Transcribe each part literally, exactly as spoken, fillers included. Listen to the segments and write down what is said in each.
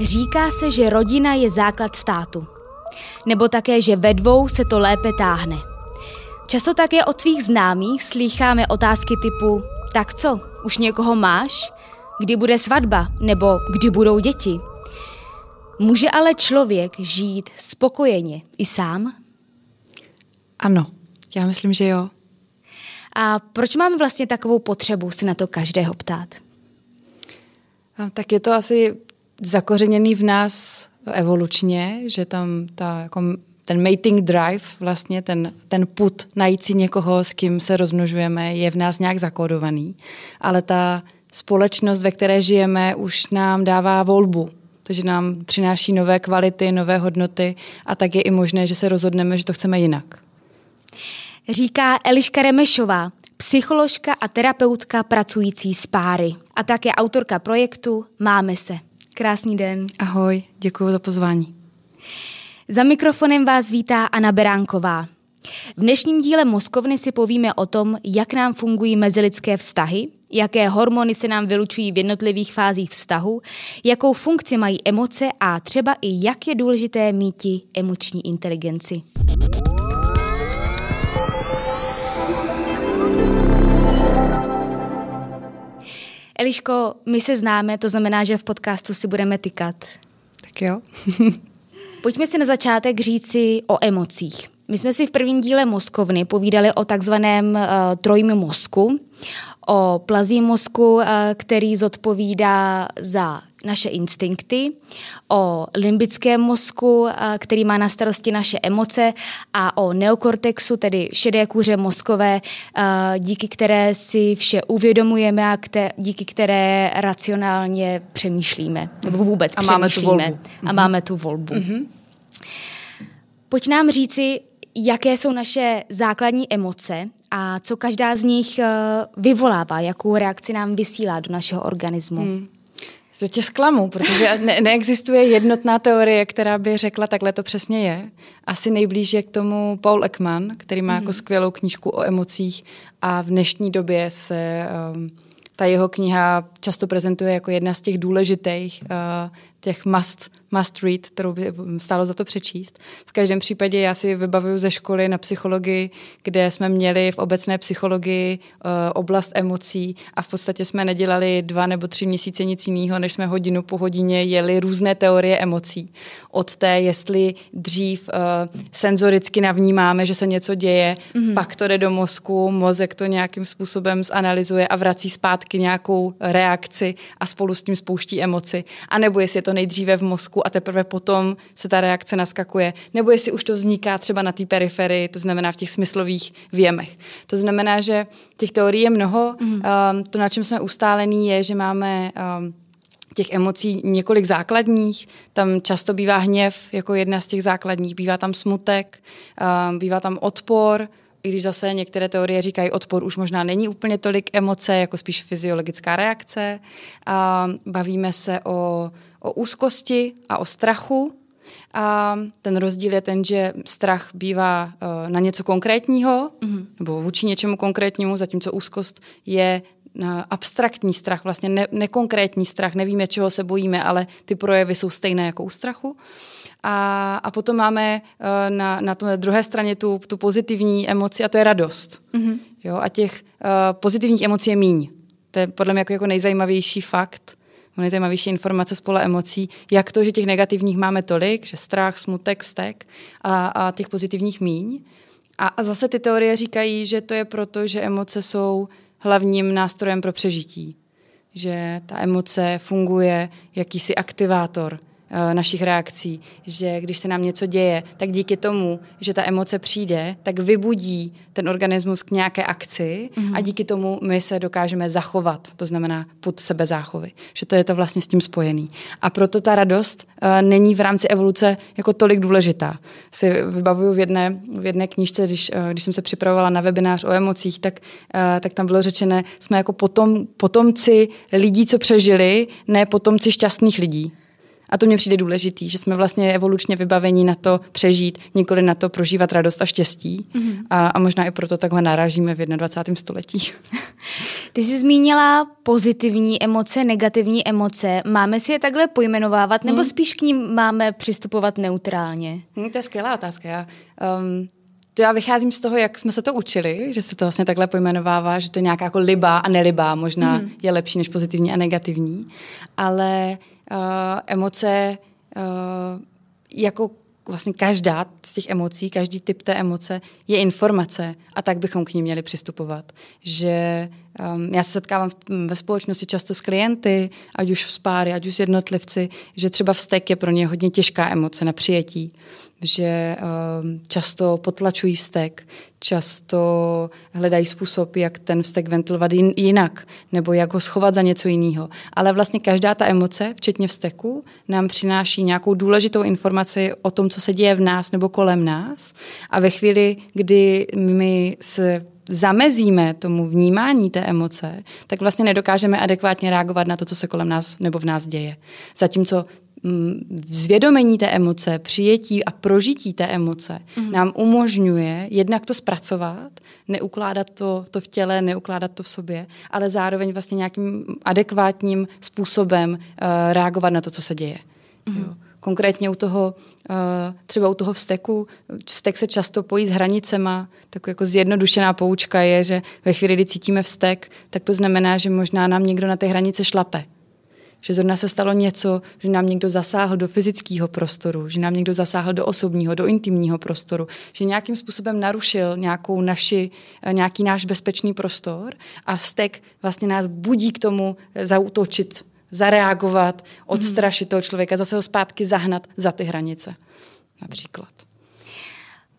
Říká se, že rodina je základ státu. Nebo také, že ve dvou se to lépe táhne. Často také od svých známých slýcháme otázky typu tak co, už někoho máš? Kdy bude svatba? Nebo kdy budou děti? Může ale člověk žít spokojeně i sám? Ano, já myslím, že jo. A proč mám vlastně takovou potřebu se na to každého ptát? No, tak je to asi zakořeněný v nás evolučně, že tam ta, jako ten mating drive, vlastně ten, ten put najít si někoho, s kým se rozmnožujeme, je v nás nějak zakódovaný. Ale ta společnost, ve které žijeme, už nám dává volbu. Takže nám přináší nové kvality, nové hodnoty a tak je i možné, že se rozhodneme, že to chceme jinak. Říká Eliška Remešová, psycholožka a terapeutka pracující s páry a také autorka projektu Máme se. Krásný den. Ahoj, děkuji za pozvání. Za mikrofonem vás vítá Anna Beránková. V dnešním díle Mozkovny si povíme o tom, jak nám fungují mezilidské vztahy, jaké hormony se nám vylučují v jednotlivých fázích vztahu, jakou funkci mají emoce a třeba i jak je důležité míti emoční inteligenci. Eliško, my se známe, to znamená, že v podcastu si budeme tykat. Tak jo. Pojďme si na začátek říci o emocích. My jsme si v prvním díle Mozkovny povídali o takzvaném uh, trojím mozku, o plazím mozku, uh, který zodpovídá za naše instinkty, o limbickém mozku, uh, který má na starosti naše emoce a o neokortexu, tedy šedé kůře mozkové, uh, díky které si vše uvědomujeme a kte- díky které racionálně přemýšlíme. Nebo vůbec a přemýšlíme. Máme a máme tu volbu. Mm-hmm. Pojď nám říci, jaké jsou naše základní emoce a co každá z nich vyvolává, jakou reakci nám vysílá do našeho organismu. Hmm. To tě zklamu, protože ne- neexistuje jednotná teorie, která by řekla, takhle to přesně je. Asi nejblíže k tomu Paul Ekman, který má hmm. jako skvělou knížku o emocích a v dnešní době se um, ta jeho kniha často prezentuje jako jedna z těch důležitých uh, těch must, must read, kterou by stálo za to přečíst. V každém případě já si vybavuju ze školy na psychologii, kde jsme měli v obecné psychologii uh, oblast emocí a v podstatě jsme nedělali dva nebo tři měsíce nic jiného, než jsme hodinu po hodině jeli různé teorie emocí. Od té, jestli dřív uh, senzoricky navnímáme, že se něco děje, mm-hmm. pak to jde do mozku, mozek to nějakým způsobem zanalyzuje a vrací zpátky nějakou reakci a spolu s tím spouští emoci. A nebo jestli je to nejdříve v mozku a teprve potom se ta reakce naskakuje. Nebo jestli už to vzniká třeba na té periferii, to znamená v těch smyslových věmech. To znamená, že těch teorií je mnoho. Mm. Um, to, na čem jsme ustálení, je, že máme um, těch emocí několik základních. Tam často bývá hněv jako jedna z těch základních. Bývá tam smutek, um, bývá tam odpor, i když zase některé teorie říkají, odpor už možná není úplně tolik emoce, jako spíš fyziologická reakce. A bavíme se o, o úzkosti a o strachu. A ten rozdíl je ten, že strach bývá na něco konkrétního, mm-hmm. nebo vůči něčemu konkrétnímu, zatímco úzkost je abstraktní strach, vlastně ne, nekonkrétní strach, nevíme, čeho se bojíme, ale ty projevy jsou stejné jako u strachu. A, a potom máme na, na té druhé straně tu, tu pozitivní emoci a to je radost. Mm-hmm. Jo, a těch uh, pozitivních emocí je míň. To je podle mě jako, jako nejzajímavější fakt, nejzajímavější informace z pole emocí, jak to, že těch negativních máme tolik, že strach, smutek, vztek a, a těch pozitivních míň. A, a zase ty teorie říkají, že to je proto, že emoce jsou hlavním nástrojem pro přežití. Že ta emoce funguje jakýsi aktivátor našich reakcí, že když se nám něco děje, tak díky tomu, že ta emoce přijde, tak vybudí ten organismus k nějaké akci mm-hmm. a díky tomu my se dokážeme zachovat, to znamená pod sebezáchovy, že to je to vlastně s tím spojený. A proto ta radost uh, není v rámci evoluce jako tolik důležitá. Si vybavuju v jedné, v jedné knížce, když, uh, když jsem se připravovala na webinář o emocích, tak, uh, tak tam bylo řečené, jsme jako potom, potomci lidí, co přežili, ne potomci šťastných lidí. A to mně přijde důležitý, že jsme vlastně evolučně vybavení na to přežít, nikoli na to prožívat radost a štěstí. Mm-hmm. A, a možná i proto takhle narážíme v dvacátém prvním století. Ty jsi zmínila pozitivní emoce, negativní emoce. Máme si je takhle pojmenovávat, nebo hmm. spíš k nim máme přistupovat neutrálně? Hmm, to je skvělá otázka. Já, um, to já vycházím z toho, jak jsme se to učili, že se to vlastně takhle pojmenovává, že to je nějaká jako libá a nelibá, možná hmm. je lepší než pozitivní a negativní. Ale uh, emoce uh, jako vlastně každá z těch emocí, každý typ té emoce je informace a tak bychom k ní měli přistupovat. Že um, já se setkávám v, ve společnosti často s klienty, ať už s páry, ať už s jednotlivci, že třeba vztek je pro ně hodně těžká emoce na přijetí, že um, často potlačují vztek, často hledají způsob, jak ten vztek ventilovat jinak, nebo jak ho schovat za něco jiného. Ale vlastně každá ta emoce, včetně vzteku, nám přináší nějakou důležitou informaci o tom, co se děje v nás nebo kolem nás. A ve chvíli, kdy my se zamezíme tomu vnímání té emoce, tak vlastně nedokážeme adekvátně reagovat na to, co se kolem nás nebo v nás děje. Zatímco zvědomení té emoce, přijetí a prožití té emoce mm. nám umožňuje jednak to zpracovat, neukládat to, to v těle, neukládat to v sobě, ale zároveň vlastně nějakým adekvátním způsobem uh, reagovat na to, co se děje. Mm. Jo. Konkrétně u toho, třeba u toho vzteku, vztek se často pojí s hranicema, tak jako zjednodušená poučka je, že ve chvíli, kdy cítíme vztek, tak to znamená, že možná nám někdo na té hranice šlape. Že zrovna se stalo něco, že nám někdo zasáhl do fyzického prostoru, že nám někdo zasáhl do osobního, do intimního prostoru, že nějakým způsobem narušil nějakou naši, nějaký náš bezpečný prostor a vztek vlastně nás budí k tomu zaútočit, zareagovat, odstrašit toho člověka, zase ho zpátky zahnat za ty hranice, například.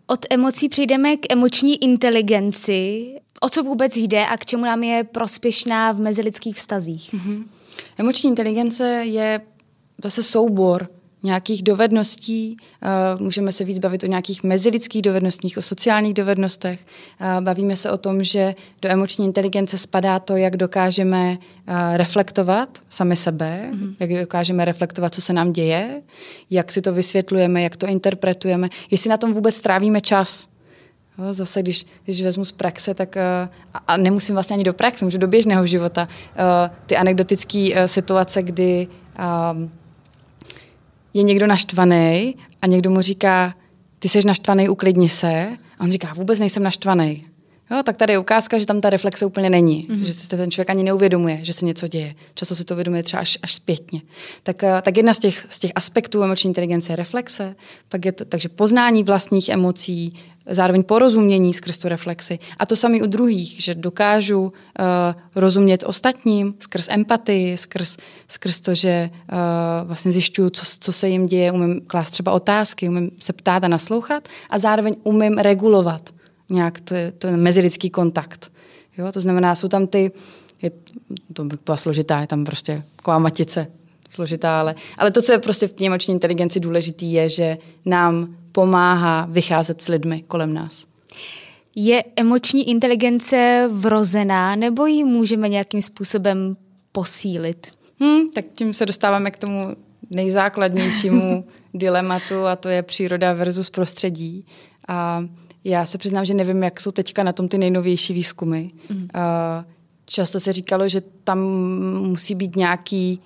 Od emocí přejdeme k emoční inteligenci. O co vůbec jde a k čemu nám je prospěšná v mezilidských vztazích? Mm-hmm. Emoční inteligence je zase soubor nějakých dovedností, můžeme se víc bavit o nějakých mezilidských dovednostích, o sociálních dovednostech. Bavíme se o tom, že do emoční inteligence spadá to, jak dokážeme reflektovat sami sebe, mm-hmm. jak dokážeme reflektovat, co se nám děje, jak si to vysvětlujeme, jak to interpretujeme, jestli na tom vůbec strávíme čas. Zase, když, když vezmu z praxe, tak a nemusím vlastně ani do praxe, můžu do běžného života, ty anekdotické situace, kdy je někdo naštvaný a někdo mu říká, ty seš naštvaný, uklidni se. A on říká, vůbec nejsem naštvaný. Jo, tak tady je ukázka, že tam ta reflexe úplně není. Mm-hmm. Že se ten člověk ani neuvědomuje, že se něco děje. Často se to uvědomuje třeba až, až zpětně. Tak, tak jedna z těch, z těch aspektů emoční inteligence je reflexe. Tak je to, takže poznání vlastních emocí, zároveň porozumění skrz tu reflexi. A to samé u druhých, že dokážu uh, rozumět ostatním skrz empatii, skrz, skrz to, že uh, vlastně zjišťuju, co, co se jim děje, umím klást třeba otázky, umím se ptát a naslouchat a zároveň umím regulovat nějak ten mezilidský kontakt. Jo, to znamená, jsou tam ty, je, to by byla složitá, je tam prostě kvámatice složitá, ale, ale to, co je prostě v té emoční inteligenci důležitý, je, že nám pomáhá vycházet s lidmi kolem nás. Je emoční inteligence vrozená, nebo ji můžeme nějakým způsobem posílit? Hmm, tak tím se dostáváme k tomu nejzákladnějšímu dilematu a to je příroda versus prostředí. A já se přiznám, že nevím, jak jsou teďka na tom ty nejnovější výzkumy. Mm. Často se říkalo, že tam musí být nějaký,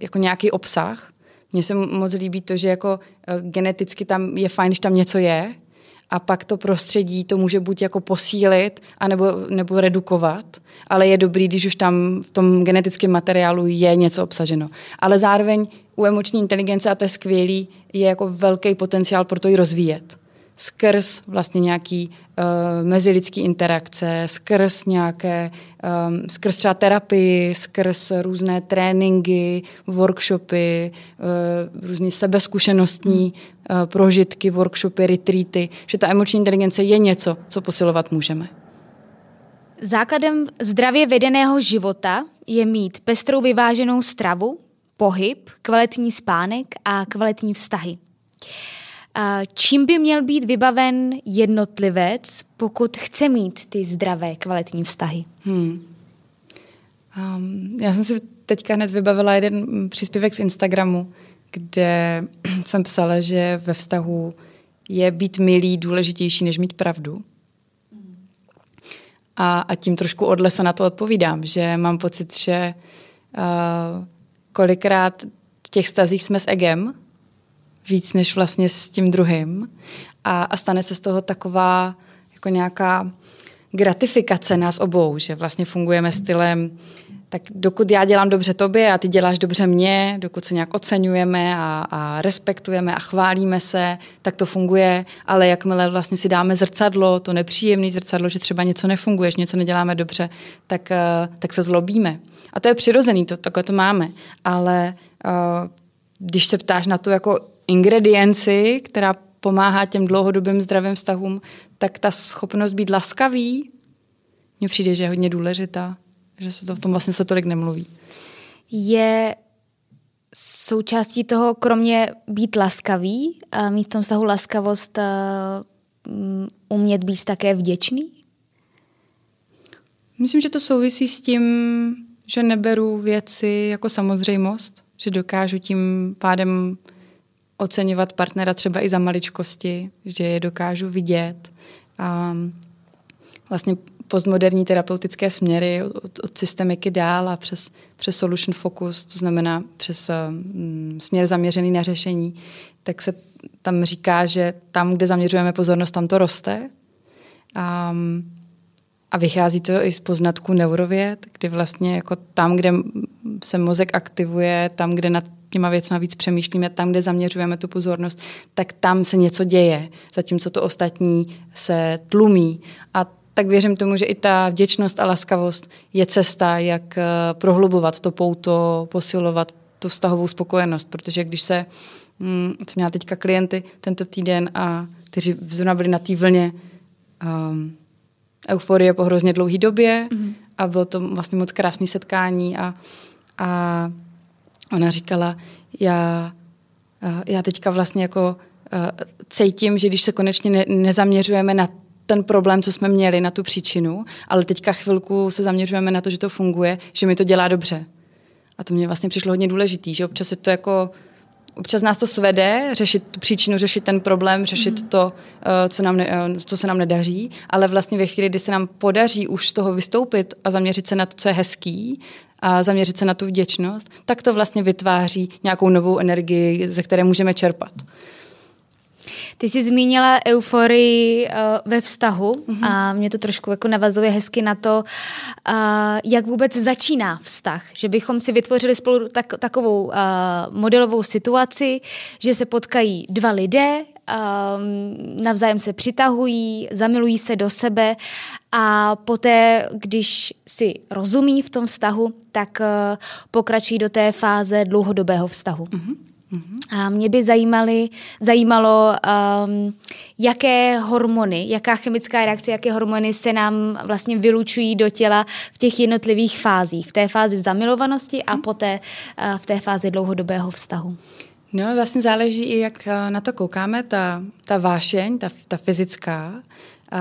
jako nějaký obsah. Mně se moc líbí to, že jako geneticky tam je fajn, když tam něco je a pak to prostředí to může buď jako posílit anebo, nebo redukovat, ale je dobrý, když už tam v tom genetickém materiálu je něco obsaženo. Ale zároveň u emoční inteligence, a to je skvělý, je jako velký potenciál pro to ji rozvíjet. Skrz vlastně nějaký uh, mezilidský interakce, skrz nějaké, um, skrz třeba terapii, skrz různé tréninky, workshopy, uh, různé sebezkušenostní uh, prožitky, workshopy, retreaty, že ta emoční inteligence je něco, co posilovat můžeme. Základem zdravě vedeného života je mít pestrou vyváženou stravu, pohyb, kvalitní spánek a kvalitní vztahy. Čím by měl být vybaven jednotlivec, pokud chce mít ty zdravé, kvalitní vztahy? Hmm. Um, já jsem si teďka hned vybavila jeden příspěvek z Instagramu, kde jsem psala, že ve vztahu je být milý důležitější, než mít pravdu. a, a tím trošku od lesa na to odpovídám, že mám pocit, že uh, kolikrát v těch stazích jsme s egem víc než vlastně s tím druhým a, a stane se z toho taková jako nějaká gratifikace nás obou, že vlastně fungujeme stylem tak dokud já dělám dobře tobě a ty děláš dobře mně, dokud se nějak oceňujeme a, a respektujeme a chválíme se, tak to funguje, ale jakmile vlastně si dáme zrcadlo, to nepříjemné zrcadlo, že třeba něco nefunguje, že něco neděláme dobře, tak, tak se zlobíme. A to je přirozený, to, takhle to máme, ale když se ptáš na tu jako ingredienci, která pomáhá těm dlouhodobým zdravým vztahům, tak ta schopnost být laskavý, mně přijde, že je hodně důležitá. Že se to v tom vlastně se tolik nemluví. Je součástí toho, kromě být laskavý, a mít v tom vztahu laskavost, umět být také vděčný? Myslím, že to souvisí s tím, že neberu věci jako samozřejmost, že dokážu tím pádem oceňovat partnera třeba i za maličkosti, že je dokážu vidět a vlastně postmoderní terapeutické směry od, od systemiky dál a přes, přes solution focus, to znamená přes mm, směr zaměřený na řešení, tak se tam říká, že tam, kde zaměřujeme pozornost, tam to roste. Um, a vychází to i z poznatků neurověd, kdy vlastně jako tam, kde se mozek aktivuje, tam, kde nad těma věcma víc přemýšlíme, tam, kde zaměřujeme tu pozornost, tak tam se něco děje, zatímco to ostatní se tlumí. A tak věřím tomu, že i ta vděčnost a laskavost je cesta, jak prohlubovat to pouto, posilovat tu vztahovou spokojenost, protože když se, hm, jsem měla teďka klienty tento týden, a kteří zrovna byli na té vlně um, euforie po hrozně dlouhé době mm-hmm. a bylo to vlastně moc krásné setkání a, a ona říkala, já, já teďka vlastně jako uh, cítím, že když se konečně ne, nezaměřujeme na ten problém, co jsme měli, na tu příčinu, ale teďka chvilku se zaměřujeme na to, že to funguje, že mi to dělá dobře. A to mě vlastně přišlo hodně důležitý, že občas je to jako, občas nás to svede, řešit tu příčinu, řešit ten problém, řešit to, co, nám ne, co se nám nedaří, ale vlastně ve chvíli, kdy se nám podaří už z toho vystoupit a zaměřit se na to, co je hezký, a zaměřit se na tu vděčnost, tak to vlastně vytváří nějakou novou energii, ze které můžeme čerpat. Ty jsi zmínila euforii uh, ve vztahu mm-hmm. a mě to trošku jako navazuje hezky na to, uh, jak vůbec začíná vztah. Že bychom si vytvořili spolu tak, takovou uh, modelovou situaci, že se potkají dva lidé, um, navzájem se přitahují, zamilují se do sebe a poté, když si rozumí v tom vztahu, tak uh, pokračují do té fáze dlouhodobého vztahu. Mm-hmm. A mě by zajímaly, zajímalo, um, jaké hormony, jaká chemická reakce, jaké hormony se nám vlastně vylučují do těla v těch jednotlivých fázích. V té fázi zamilovanosti a poté uh, v té fázi dlouhodobého vztahu. No, vlastně záleží i, jak na to koukáme. Ta, ta vášeň, ta, ta fyzická, uh,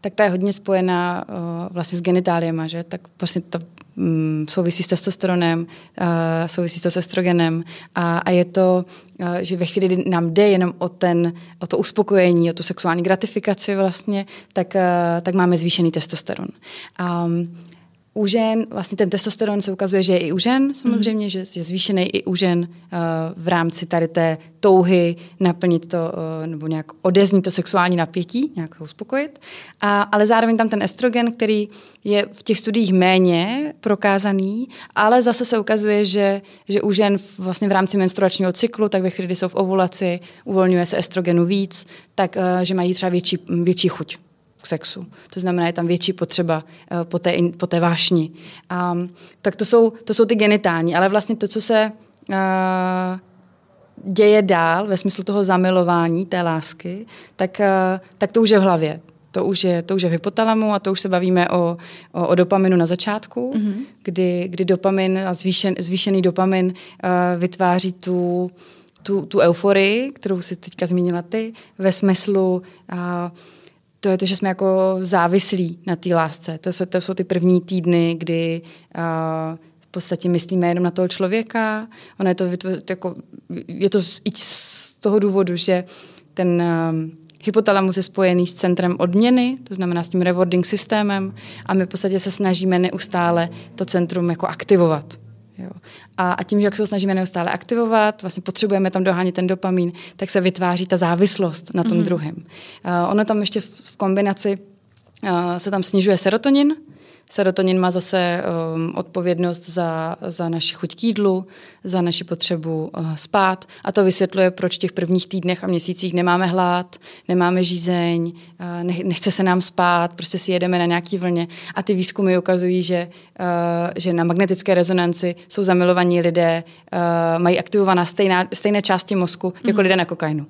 tak ta je hodně spojená uh, vlastně s genitáliema, že? Tak vlastně to souvisí s testosteronem, souvisí to s estrogenem a, a je to, že ve chvíli, kdy nám jde jenom o, ten, o to uspokojení, o tu sexuální gratifikaci vlastně, tak, tak máme zvýšený testosteron. A u žen, vlastně ten testosteron se ukazuje, že je i u žen samozřejmě, mm. že je zvýšený i u žen v rámci tady té touhy naplnit to, nebo nějak odeznit to sexuální napětí, nějak ho uspokojit. A, ale zároveň tam ten estrogen, který je v těch studiích méně prokázaný, ale zase se ukazuje, že, že u žen vlastně v rámci menstruačního cyklu, tak ve chvíli, kdy jsou v ovulaci, uvolňuje se estrogenu víc, tak že mají třeba větší, větší chuť k sexu. To znamená, je tam větší potřeba uh, po, té, po té vášni. Um, tak to jsou, to jsou ty genitální, ale vlastně to, co se uh, děje dál ve smyslu toho zamilování, té lásky, tak, uh, tak to už je v hlavě. To už je, to už je v hypotalamu a to už se bavíme o, o, o dopaminu na začátku, mm-hmm. kdy, kdy dopamin a zvýšen, zvýšený dopamin uh, vytváří tu, tu, tu euforii, kterou si teďka zmínila ty, ve smyslu uh, to je to, že jsme jako závislí na té lásce. To, se, to jsou ty první týdny, kdy uh, v podstatě myslíme jenom na toho člověka. Ono je to, vytvoř, jako, je to z, i z toho důvodu, že ten uh, Hypotalamus je spojený s centrem odměny, to znamená s tím rewarding systémem, a my v podstatě se snažíme neustále to centrum jako aktivovat. Jo. A, a tím, že jak se ho snažíme neustále aktivovat, vlastně potřebujeme tam dohánět ten dopamin, tak se vytváří ta závislost na tom mm-hmm. druhém. Uh, ono tam ještě v, v kombinaci uh, se tam snižuje serotonin. Serotonin má zase um, odpovědnost za, za naši chuť k jídlu, za naši potřebu uh, spát, a to vysvětluje, proč v těch prvních týdnech a měsících nemáme hlad, nemáme žízeň, uh, nech, nechce se nám spát, prostě si jedeme na nějaký vlně, a ty výzkumy ukazují, že, uh, že na magnetické rezonanci jsou zamilovaní lidé, uh, mají aktivovaná stejná, stejné části mozku mm-hmm. jako lidé na kokainu.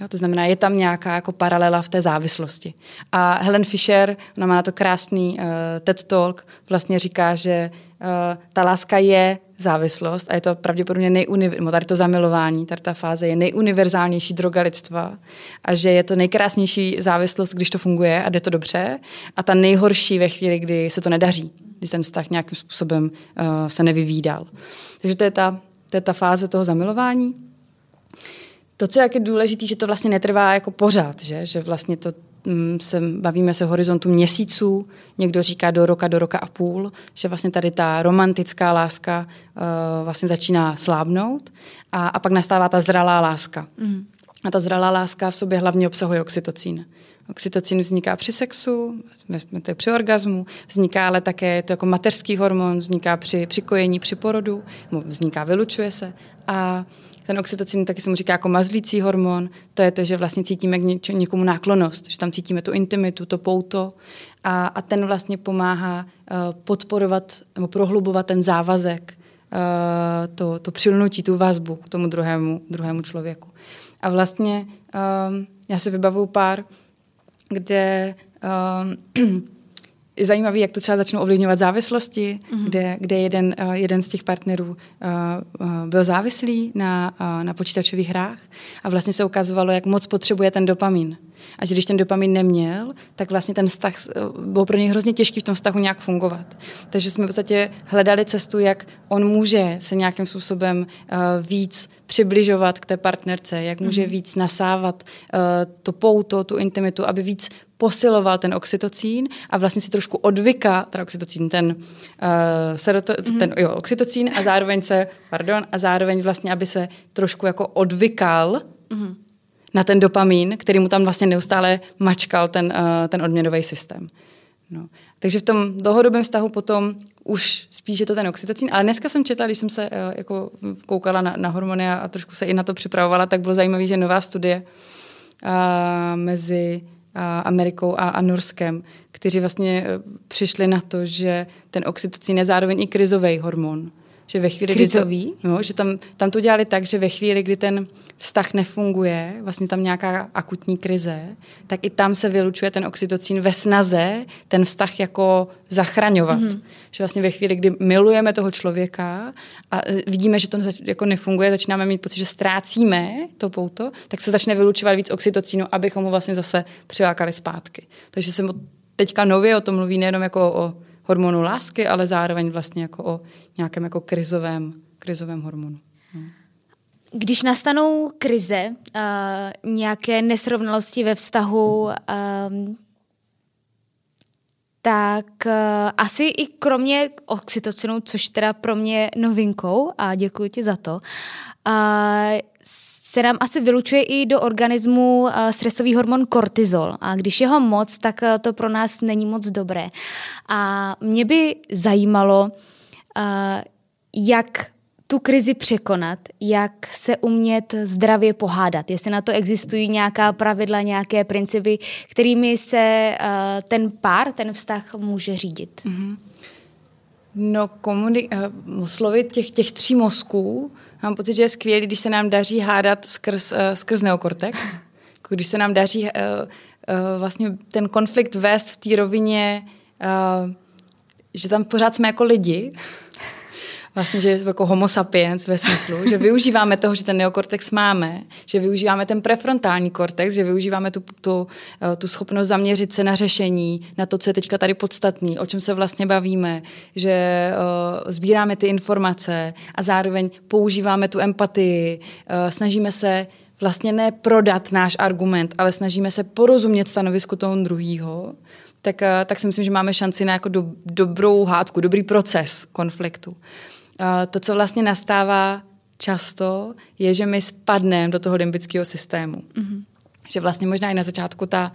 Jo, to znamená, je tam nějaká jako paralela v té závislosti. A Helen Fisher, ona má na to krásný uh, TED Talk, vlastně říká, že uh, ta láska je závislost a je to pravděpodobně nejuniverzální, tady to zamilování, tady ta fáze je nejuniverzálnější droga lidstva a že je to nejkrásnější závislost, když to funguje a jde to dobře, a ta nejhorší ve chvíli, kdy se to nedaří, kdy ten vztah nějakým způsobem uh, se nevyvíjí dál. Takže to je ta, to je ta fáze toho zamilování. To, co je důležité, že to vlastně netrvá jako pořád, že, že vlastně to se, bavíme se horizontu měsíců, někdo říká do roka, do roka a půl, že vlastně tady ta romantická láska uh, vlastně začíná slábnout a, a pak nastává ta zralá láska. Mm. A ta zralá láska v sobě hlavně obsahuje oxytocin. Oxytocin vzniká při sexu, při orgazmu, vzniká ale také to jako mateřský hormon, vzniká při, při kojení, při porodu, vzniká, vylučuje se. A ten oxytocin taky se mu říká jako mazlící hormon, to je to, že vlastně cítíme k něč- někomu náklonost, že tam cítíme tu intimitu, to pouto, a, a ten vlastně pomáhá uh, podporovat nebo prohlubovat ten závazek, uh, to, to přilnutí, tu vazbu k tomu druhému, druhému člověku. A vlastně um, já se vybavuju pár, kde um, je zajímavé, jak to třeba začnou ovlivňovat závislosti, mm-hmm. kde, kde jeden, uh, jeden z těch partnerů uh, uh, byl závislý na, uh, na počítačových hrách a vlastně se ukazovalo, jak moc potřebuje ten dopamin. A že když ten dopamin neměl, tak vlastně ten vztah uh, byl pro něj hrozně těžký v tom vztahu nějak fungovat. Takže jsme v podstatě hledali cestu, jak on může se nějakým způsobem uh, víc přibližovat k té partnerce, jak může mm-hmm. víc nasávat uh, to pouto, tu intimitu, aby víc posiloval ten oxytocín a vlastně si trošku odvyká ten oxytocín, ten, uh, seroto, mm-hmm. ten jo, oxytocín a zároveň se, pardon, a zároveň vlastně, aby se trošku jako odvykal mm-hmm. na ten dopamin, který mu tam vlastně neustále mačkal ten, uh, ten odměnový systém. No. Takže v tom dlouhodobém vztahu potom už spíš je to ten oxytocín, ale dneska jsem četla, když jsem se uh, jako koukala na, na hormony a, a trošku se i na to připravovala, tak bylo zajímavé, že nová studie uh, mezi a Amerikou a, a Norskem, kteří vlastně přišli na to, že ten oxytocin je zároveň i krizový hormon. Že ve chvíli, krizový? To, no, že tam, tam to dělali tak, že ve chvíli, kdy ten vztah nefunguje, vlastně tam nějaká akutní krize, tak i tam se vylučuje ten oxytocin ve snaze ten vztah jako zachraňovat. Mm-hmm. Že vlastně ve chvíli, kdy milujeme toho člověka a vidíme, že to jako nefunguje, začínáme mít pocit, že ztrácíme to pouto, tak se začne vylučovat víc oxytocinu, abychom ho vlastně zase přilákali zpátky. Takže se teďka nově o tom mluví nejenom jako o hormonu lásky, ale zároveň vlastně jako o nějakém jako krizovém, krizovém hormonu. Když nastanou krize, uh, nějaké nesrovnalosti ve vztahu, um, tak uh, asi i kromě oxytocinu, což teda pro mě novinkou, a děkuji ti za to, uh, se nám asi vylučuje i do organismu stresový hormon kortizol. A když je ho moc, tak to pro nás není moc dobré. A mě by zajímalo, jak tu krizi překonat, jak se umět zdravě pohádat, jestli na to existují nějaká pravidla, nějaké principy, kterými se ten pár, ten vztah může řídit. Mm-hmm. No, komunik- slovy těch, těch tří mozků, mám pocit, že je skvělý, když se nám daří hádat skrz, uh, skrz neokortex, když se nám daří uh, uh, vlastně ten konflikt vést v té rovině, uh, že tam pořád jsme jako lidi, vlastně, že jako homo sapiens ve smyslu, že využíváme toho, že ten neokortex máme, že využíváme ten prefrontální kortex, že využíváme tu, tu, tu schopnost zaměřit se na řešení, na to, co je teďka tady podstatný, o čem se vlastně bavíme, že uh, sbíráme ty informace a zároveň používáme tu empatii, uh, snažíme se vlastně ne prodat náš argument, ale snažíme se porozumět stanovisku toho druhýho, tak, tak si myslím, že máme šanci na jako do, dobrou hádku, dobrý proces konfliktu. To, co vlastně nastává často, je, že my spadneme do toho limbického systému. Mm-hmm. Že vlastně možná i na začátku ta...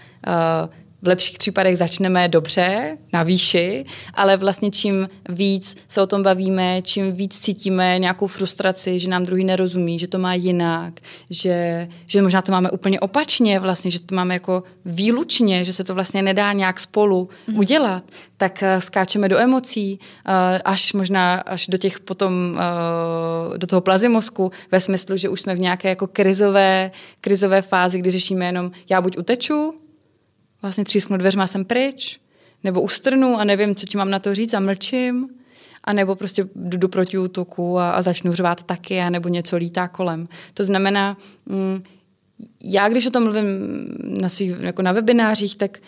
V lepších případech začneme dobře, na výši, ale vlastně čím víc se o tom bavíme, čím víc cítíme nějakou frustraci, že nám druhý nerozumí, že to má jinak, že, že možná to máme úplně opačně, vlastně, že to máme jako výlučně, že se to vlastně nedá nějak spolu mm. udělat, tak skáčeme do emocí, až možná až do těch potom, do toho plazimozku, ve smyslu, že už jsme v nějaké jako krizové, krizové fázi, kdy řešíme jenom já buď uteču, vlastně třísknu dveřma, jsem pryč, nebo ustrnu a nevím, co ti mám na to říct, zamlčím, a nebo prostě jdu do protiútoku a, a začnu řvát taky, a nebo něco lítá kolem. To znamená, mm, já když o tom mluvím na, svých, jako na webinářích, tak uh,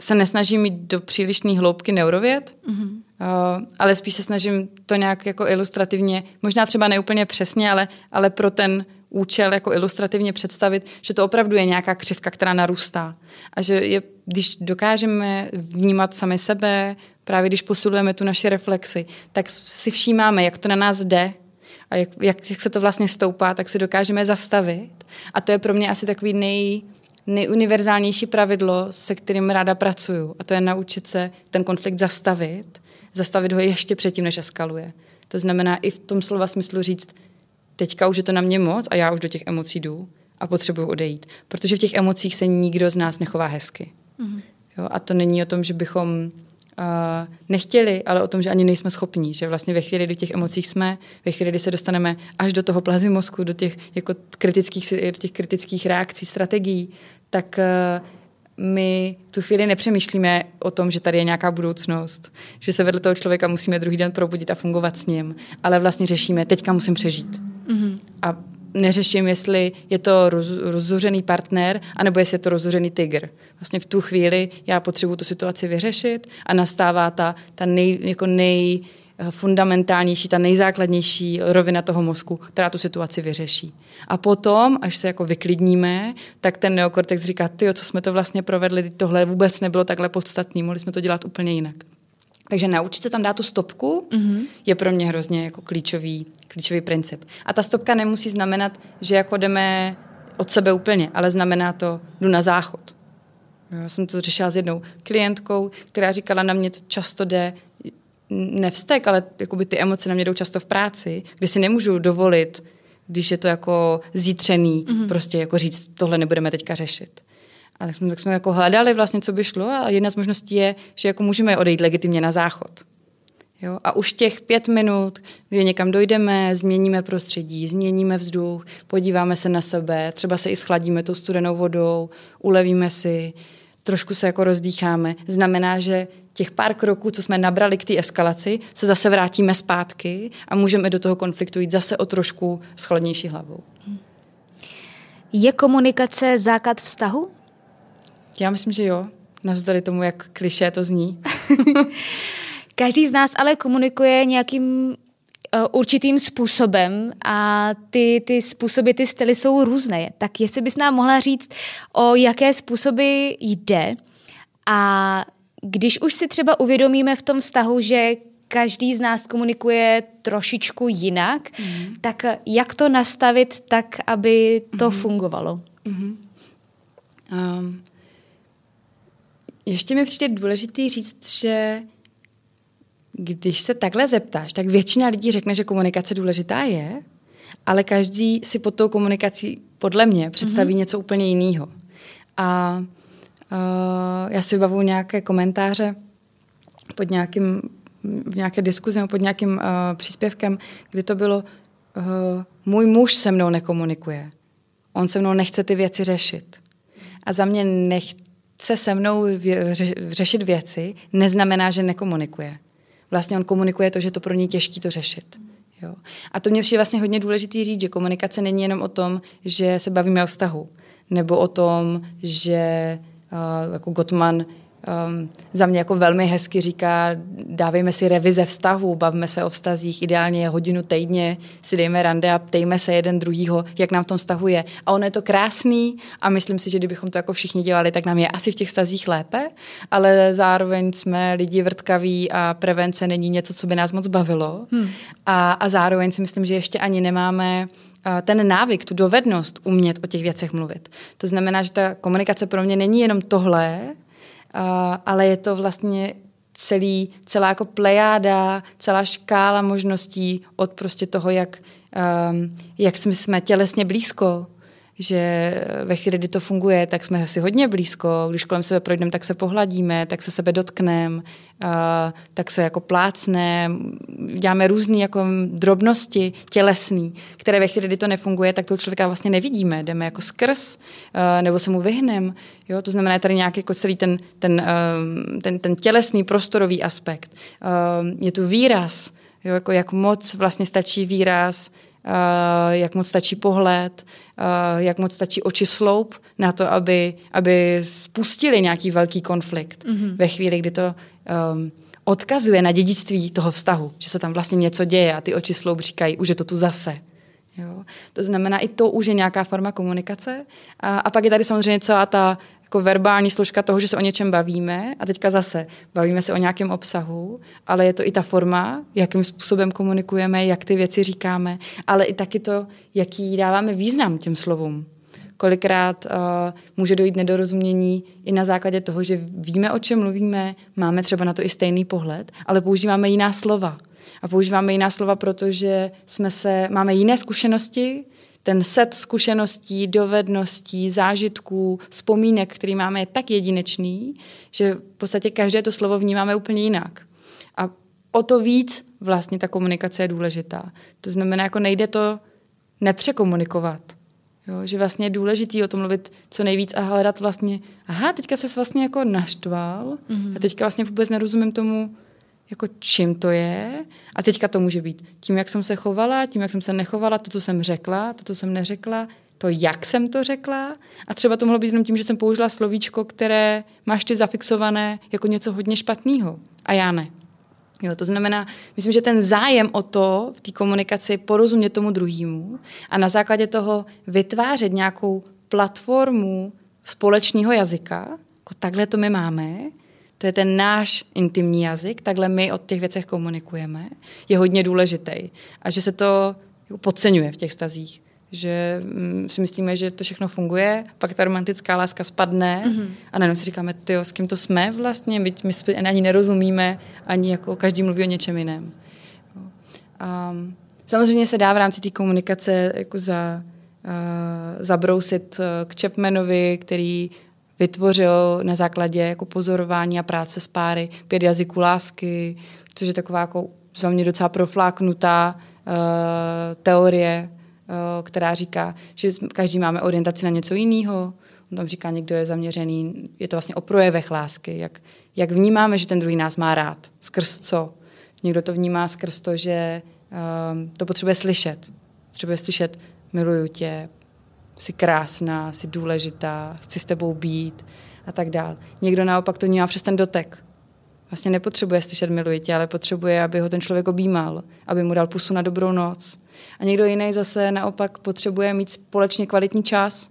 se nesnažím jít do přílišné hloubky neurověd, mm-hmm. uh, ale spíš se snažím to nějak jako ilustrativně, možná třeba neúplně přesně, ale, ale pro ten účel jako ilustrativně představit, že to opravdu je nějaká křivka, která narůstá. A že je, když dokážeme vnímat sami sebe, právě když posilujeme tu naši reflexi, tak si všímáme, jak to na nás jde a jak, jak, jak se to vlastně stoupá, tak si dokážeme zastavit. A to je pro mě asi takový nej, nejuniverzálnější pravidlo, se kterým ráda pracuju. A to je naučit se ten konflikt zastavit, zastavit ho ještě předtím, než eskaluje. To znamená i v tom slova smyslu říct, teďka už je to na mě moc a já už do těch emocí jdu a potřebuju odejít. Protože v těch emocích se nikdo z nás nechová hezky. Mm. Jo, a to není o tom, že bychom uh, nechtěli, ale o tom, že ani nejsme schopní. Že vlastně ve chvíli, kdy těch emocích jsme, ve chvíli, kdy se dostaneme až do toho plazimozku, do těch, jako kritických, do těch kritických reakcí, strategií, tak uh, my tu chvíli nepřemýšlíme o tom, že tady je nějaká budoucnost, že se vedle toho člověka musíme druhý den probudit a fungovat s ním, ale vlastně řešíme, teďka musím přežít. Mm-hmm. A neřeším, jestli je to roz, rozzuřený partner, anebo jestli je to rozzuřený tygr. Vlastně v tu chvíli já potřebuji tu situaci vyřešit a nastává ta, ta nej, jako nejfundamentálnější, ta nejzákladnější rovina toho mozku, která tu situaci vyřeší. A potom, až se jako vyklidníme, tak ten neokortex říká, tyjo, co jsme to vlastně provedli, tohle vůbec nebylo takhle podstatný, mohli jsme to dělat úplně jinak. Takže naučit se tam dát tu stopku mm-hmm. je pro mě hrozně jako klíčový, klíčový princip. A ta stopka nemusí znamenat, že jako jdeme od sebe úplně, ale znamená to, jdu na záchod. Já jsem to řešila s jednou klientkou, která říkala, na mě to často jde, ne vztek, ale jakoby ty emoce na mě jdou často v práci, kde si nemůžu dovolit, když je to jako zítřený, mm-hmm. prostě jako říct, tohle nebudeme teďka řešit. A tak jsme, tak jsme jako hledali vlastně, co by šlo, a jedna z možností je, že jako můžeme odejít legitimně na záchod. Jo? A už těch pět minut, kdy někam dojdeme, změníme prostředí, změníme vzduch, podíváme se na sebe, třeba se i schladíme tou studenou vodou, ulevíme si, trošku se jako rozdýcháme. Znamená, že těch pár kroků, co jsme nabrali k té eskalaci, se zase vrátíme zpátky a můžeme do toho konfliktu jít zase o trošku s chladnější hlavou. Je komunikace základ vztahu? Já myslím, že jo, navzdory tomu, jak klišé to zní. Každý z nás ale komunikuje nějakým uh, určitým způsobem a ty, ty způsoby, ty styly jsou různé. Tak jestli bys nám mohla říct, o jaké způsoby jde, a když už si třeba uvědomíme v tom vztahu, že každý z nás komunikuje trošičku jinak, mm-hmm. tak jak to nastavit tak, aby to mm-hmm. fungovalo? Mm-hmm. Um, ještě mi přijde důležitý říct, že když se takhle zeptáš, tak většina lidí řekne, že komunikace důležitá je, ale každý si pod tou komunikací podle mě představí mm-hmm. něco úplně jiného. A uh, já si vybavuju nějaké komentáře pod nějakým, v nějaké diskuzi nebo pod nějakým uh, příspěvkem, kdy to bylo uh, můj muž se mnou nekomunikuje. On se mnou nechce ty věci řešit. A za mě nechce se mnou řešit věci, neznamená, že nekomunikuje. Vlastně on komunikuje to, že to pro něj těžký to řešit. Jo. A to mě přijde vlastně hodně důležitý říct, že komunikace není jenom o tom, že se bavíme o vztahu, nebo o tom, že uh, jako Gottman um, za mě jako velmi hezky říká, dávejme si revize vztahu, bavme se o vztazích, ideálně hodinu týdně, si dejme rande a ptejme se jeden druhýho, jak nám v tom vztahu je. A ono je to krásný a myslím si, že kdybychom to jako všichni dělali, tak nám je asi v těch vztazích lépe, ale zároveň jsme lidi vrtkaví a prevence není něco, co by nás moc bavilo. Hmm. A, a zároveň si myslím, že ještě ani nemáme ten návyk, tu dovednost umět o těch věcech mluvit. To znamená, že ta komunikace pro mě není jenom tohle, ale je to vlastně celý, celá jako plejáda, celá škála možností od prostě toho, jak, jak jsme, jsme tělesně blízko, že ve chvíli, kdy to funguje, tak jsme si hodně blízko, když kolem sebe projdeme, tak se pohladíme, tak se sebe dotkneme, tak se jako plácneme, děláme různé jako drobnosti tělesný, které ve chvíli, kdy to nefunguje, tak toho člověka vlastně nevidíme, jdeme jako skrz, nebo se mu vyhneme, jo, to znamená tady nějaký jako celý ten, ten, ten, ten tělesný prostorový aspekt. Je tu výraz, jo, jako jak moc vlastně stačí výraz, Uh, jak moc stačí pohled, uh, jak moc stačí oči sloup na to, aby, aby spustili nějaký velký konflikt mm-hmm. ve chvíli, kdy to um, odkazuje na dědictví toho vztahu, že se tam vlastně něco děje a ty oči sloup říkají, už je to tu zase. Jo? To znamená, i to už je nějaká forma komunikace. A, a pak je tady samozřejmě celá ta jako verbální složka toho, že se o něčem bavíme a teďka zase bavíme se o nějakém obsahu, ale je to i ta forma, jakým způsobem komunikujeme, jak ty věci říkáme, ale i taky to, jaký dáváme význam těm slovům. Kolikrát uh, může dojít nedorozumění i na základě toho, že víme, o čem mluvíme, máme třeba na to i stejný pohled, ale používáme jiná slova. A používáme jiná slova, protože jsme se, máme jiné zkušenosti, ten set zkušeností, dovedností, zážitků, vzpomínek, který máme, je tak jedinečný, že v podstatě každé to slovo vnímáme úplně jinak. A o to víc vlastně ta komunikace je důležitá. To znamená, jako nejde to nepřekomunikovat. Jo, že vlastně je důležitý o tom mluvit co nejvíc a hledat vlastně, aha, teďka ses vlastně jako naštval mm-hmm. a teďka vlastně vůbec nerozumím tomu, jako čím to je. A teďka to může být tím, jak jsem se chovala, tím, jak jsem se nechovala, to, co jsem řekla, to, co jsem neřekla, to, jak jsem to řekla. A třeba to mohlo být jenom tím, že jsem použila slovíčko, které máš ty zafixované jako něco hodně špatného. A já ne. Jo, to znamená, myslím, že ten zájem o to v té komunikaci porozumět tomu druhému a na základě toho vytvářet nějakou platformu společného jazyka, jako takhle to my máme, to je ten náš intimní jazyk, takhle my o těch věcech komunikujeme, je hodně důležitý. A že se to podceňuje v těch vztazích. Že si myslíme, že to všechno funguje, pak ta romantická láska spadne mm-hmm. a najednou si říkáme, tyjo, s kým to jsme vlastně, my ani nerozumíme, ani jako každý mluví o něčem jiném. A samozřejmě se dá v rámci té komunikace jako za, zabrousit k Chapmanovi, který vytvořil na základě jako pozorování a práce s páry pět jazyků lásky, což je taková jako za mě docela profláknutá uh, teorie, uh, která říká, že každý máme orientaci na něco jiného. On tam říká, někdo je zaměřený, je to vlastně o projevech lásky, jak, jak vnímáme, že ten druhý nás má rád, skrz co. Někdo to vnímá skrz to, že uh, to potřebuje slyšet. Potřebuje slyšet, miluju tě, jsi krásná, jsi důležitá, chci s tebou být a tak dál. Někdo naopak to vnímá přes ten dotek. Vlastně nepotřebuje slyšet miluji tě, ale potřebuje, aby ho ten člověk objímal, aby mu dal pusu na dobrou noc. A někdo jiný zase naopak potřebuje mít společně kvalitní čas,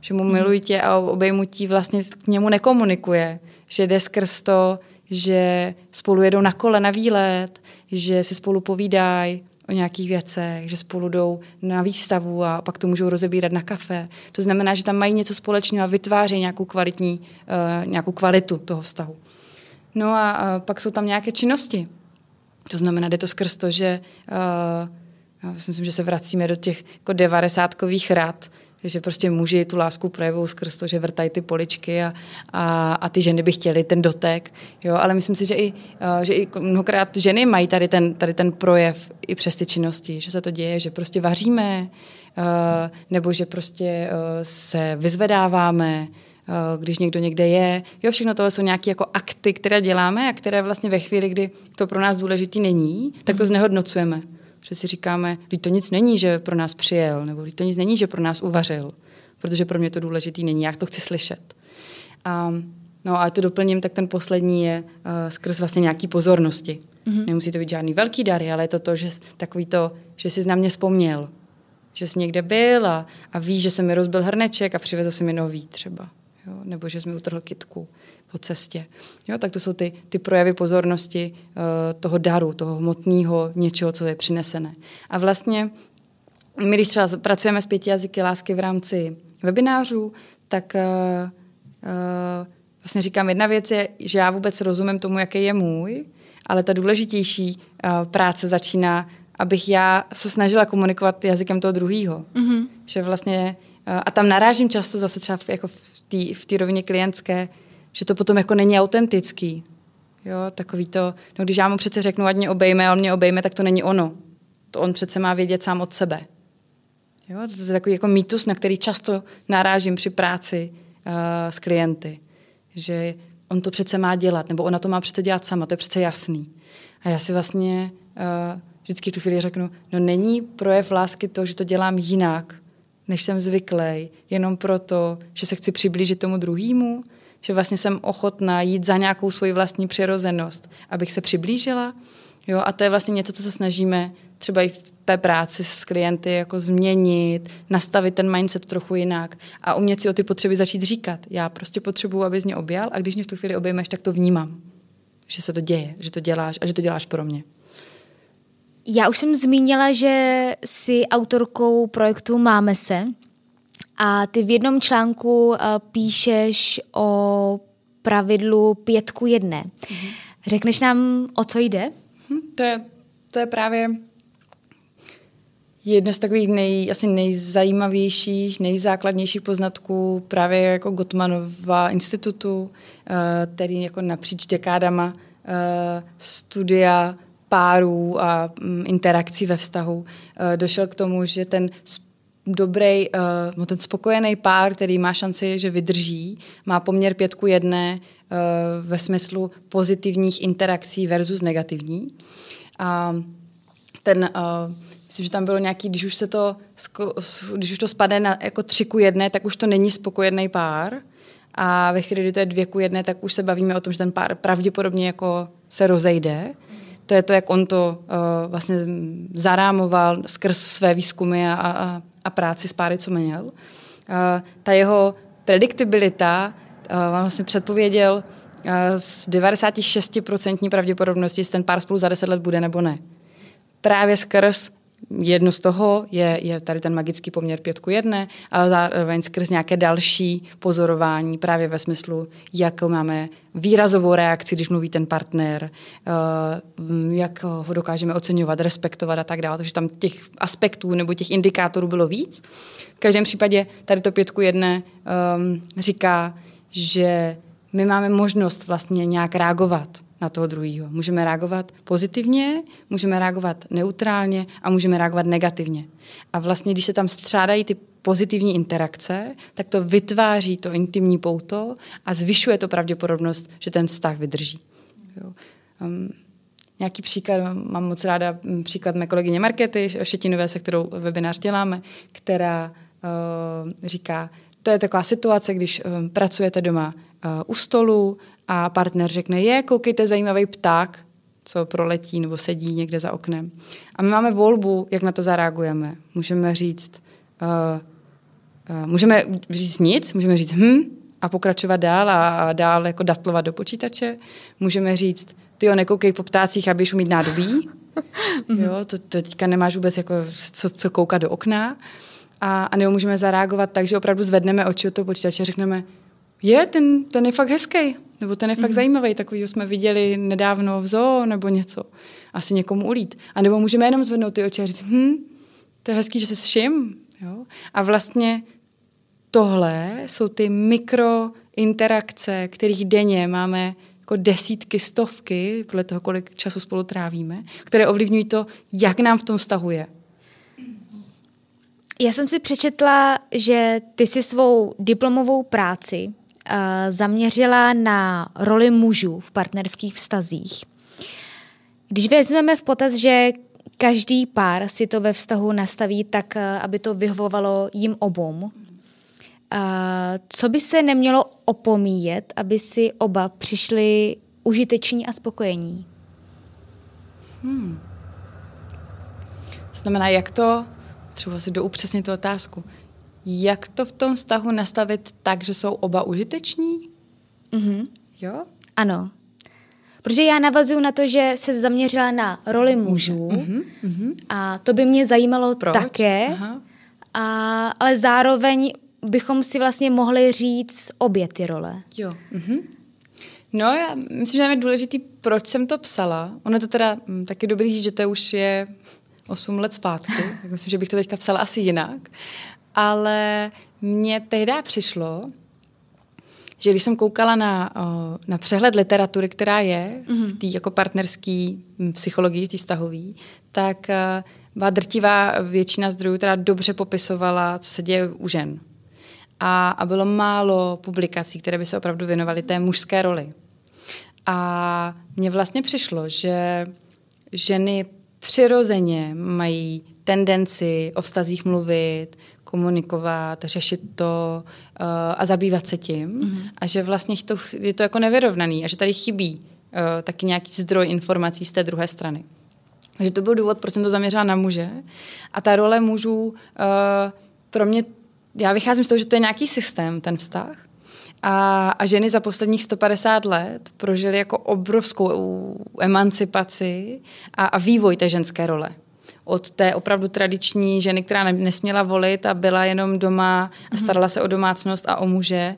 že mu miluji tě a obejmutí vlastně k němu nekomunikuje, že jde skrz to, že spolu jedou na kole na výlet, že si spolu povídají o nějakých věcech, že spolu jdou na výstavu a pak to můžou rozebírat na kafe. To znamená, že tam mají něco společného a vytvářejí nějakou kvalitní, uh, nějakou kvalitu toho vztahu. No a uh, pak jsou tam nějaké činnosti. To znamená, jde to skrz to, že uh, já myslím, že se vracíme do těch jako devadesátkových rad, že prostě muži tu lásku projevují skrz to, že vrtají ty poličky a, a, a ty ženy by chtěly ten dotek. Jo? Ale myslím si, že i, že i mnohokrát ženy mají tady ten, tady ten projev i přes ty činnosti, že se to děje, že prostě vaříme, nebo že prostě se vyzvedáváme, když někdo někde je. Jo, všechno tohle jsou nějaké jako akty, které děláme a které vlastně ve chvíli, kdy to pro nás důležitý není, tak to znehodnocujeme. Že si říkáme, když to nic není, že pro nás přijel, nebo když to nic není, že pro nás uvařil, protože pro mě to důležitý není, já to chci slyšet. A No a to doplním, tak ten poslední je uh, skrz vlastně nějaký pozornosti. Mm-hmm. Nemusí to být žádný velký dary, ale je to to, že takový to, že jsi na mě vzpomněl. Že jsi někde byl a, a víš, že se mi rozbil hrneček a přivezl si mi nový třeba. Jo? Nebo že jsi mi utrhl kytku po cestě. Jo? Tak to jsou ty, ty projevy pozornosti uh, toho daru, toho hmotného něčeho, co je přinesené. A vlastně my, když třeba pracujeme s pěti jazyky lásky v rámci webinářů, tak uh, uh, vlastně říkám, jedna věc je, že já vůbec rozumím tomu, jaký je můj, ale ta důležitější uh, práce začíná, abych já se snažila komunikovat jazykem toho druhýho. Mm-hmm. Že vlastně, uh, a tam narážím často zase třeba v, jako v té rovině klientské, že to potom jako není autentický. Jo, takový to, no když já mu přece řeknu, ať mě obejme, a on mě obejme, tak to není ono. To on přece má vědět sám od sebe. Jo, to je takový jako mýtus, na který často narážím při práci uh, s klienty. Že on to přece má dělat, nebo ona to má přece dělat sama, to je přece jasný. A já si vlastně uh, vždycky tu chvíli řeknu, no není projev lásky to, že to dělám jinak, než jsem zvyklý, jenom proto, že se chci přiblížit tomu druhému, že vlastně jsem ochotná jít za nějakou svoji vlastní přirozenost, abych se přiblížila. Jo, a to je vlastně něco, co se snažíme třeba i v té práci s klienty jako změnit, nastavit ten mindset trochu jinak a umět si o ty potřeby začít říkat. Já prostě potřebuju, abys mě objal a když mě v tu chvíli objmeš, tak to vnímám, že se to děje, že to děláš a že to děláš pro mě. Já už jsem zmínila, že jsi autorkou projektu Máme se a ty v jednom článku píšeš o pravidlu pětku jedné. Mhm. Řekneš nám, o co jde? To je, to je právě jedno z takových nej, asi nejzajímavějších, nejzákladnějších poznatků právě jako Gottmanova institutu, který jako napříč dekádama studia párů a interakcí ve vztahu došel k tomu, že ten dobrý, no ten spokojený pár, který má šanci, že vydrží, má poměr pětku jedné ve smyslu pozitivních interakcí versus negativní. A ten, myslím, že tam bylo nějaký, když už se to, když už to spadne na jako tři ku jedné, tak už to není spokojený pár. A ve chvíli, kdy to je dvě ku jedné, tak už se bavíme o tom, že ten pár pravděpodobně jako se rozejde. To je to, jak on to uh, vlastně zarámoval skrz své výzkumy a, a, a práci s páry, co měl. Uh, ta jeho prediktibilita, uh, on vlastně předpověděl uh, s devadesát šest procent pravděpodobností, jestli ten pár spolu za deset let bude nebo ne. Právě skrz jedno z toho je, je tady ten magický poměr pět ku jedné, ale zároveň skrz nějaké další pozorování právě ve smyslu, jak máme výrazovou reakci, když mluví ten partner, jak ho dokážeme oceňovat, respektovat a tak dále. Takže tam těch aspektů nebo těch indikátorů bylo víc. V každém případě tady to pět ku jedné um, říká, že my máme možnost vlastně nějak reagovat na toho druhého. Můžeme reagovat pozitivně, můžeme reagovat neutrálně a můžeme reagovat negativně. A vlastně, když se tam střádají ty pozitivní interakce, tak to vytváří to intimní pouto a zvyšuje to pravděpodobnost, že ten vztah vydrží. Jo. Um, nějaký příklad, mám moc ráda příklad mé kolegyně Markety Šetinové, se kterou webinář děláme, která uh, říká, to je taková situace, když um, pracujete doma uh, u stolu a partner řekne, je, koukejte, zajímavý pták, co proletí nebo sedí někde za oknem. A my máme volbu, jak na to zareagujeme. Můžeme říct, uh, uh, můžeme říct nic, můžeme říct hm a pokračovat dál a, a dál jako datlovat do počítače. Můžeme říct, tyjo, nekoukej po ptácích, aby jsi umít nádobí. Jo, to, to teďka nemáš vůbec jako co, co koukat do okna. A, a nebo můžeme zareagovat tak, že opravdu zvedneme oči od toho počítače a řekneme, je, ten, ten je fakt hezký. Nebo ten je fakt mm. zajímavý, takovýho jsme viděli nedávno v zoo nebo něco. Asi někomu ulít. A nebo můžeme jenom zvednout ty oči a říct, hm, to je hezký, že se všim. Jo? A vlastně tohle jsou ty mikrointerakce, kterých denně máme jako desítky, stovky, podle toho, kolik času spolu trávíme, které ovlivňují to, jak nám v tom vztahu je. Já jsem si přečetla, že ty si svou diplomovou práci zaměřila na roli mužů v partnerských vztazích. Když vezmeme v potaz, že každý pár si to ve vztahu nastaví tak, aby to vyhovovalo jim obou, Co by se nemělo opomíjet, aby si oba přišli užiteční a spokojení? Hmm. Znamená, jak to, třeba si doupřesnit tu otázku, jak to v tom vztahu nastavit tak, že jsou oba užiteční? Mm-hmm. Jo? Ano. Protože já navazuju na to, že se zaměřila na roli mužů mm-hmm. Mm-hmm. a to by mě zajímalo Proč? také, a, ale zároveň bychom si vlastně mohli říct obě ty role. Jo. Mm-hmm. No, já myslím, že je důležitý, proč jsem to psala. Ono je to teda taky dobrý říct, že to už je osm let zpátky. Tak myslím, že bych to teďka psala asi jinak. Ale mně tehdy přišlo, že když jsem koukala na, na přehled literatury, která je mm-hmm. v té jako partnerské psychologii, v té vztahové, tak byla drtivá většina zdrojů, která dobře popisovala, co se děje u žen. A, a bylo málo publikací, které by se opravdu věnovaly té mužské roli. A mně vlastně přišlo, že ženy přirozeně mají tendenci o vztazích mluvit, komunikovat, řešit to uh, a zabývat se tím. Mm-hmm. A že vlastně to, je to jako nevyrovnaný a že tady chybí uh, taky nějaký zdroj informací z té druhé strany. Takže to byl důvod, proč jsem to zaměřila na muže. A ta role mužů uh, pro mě, já vycházím z toho, že to je nějaký systém, ten vztah. A, a ženy za posledních sto padesát let prožily jako obrovskou emancipaci a, a vývoj té ženské role. Od té opravdu tradiční ženy, která nesměla volit a byla jenom doma a starala se o domácnost a o muže.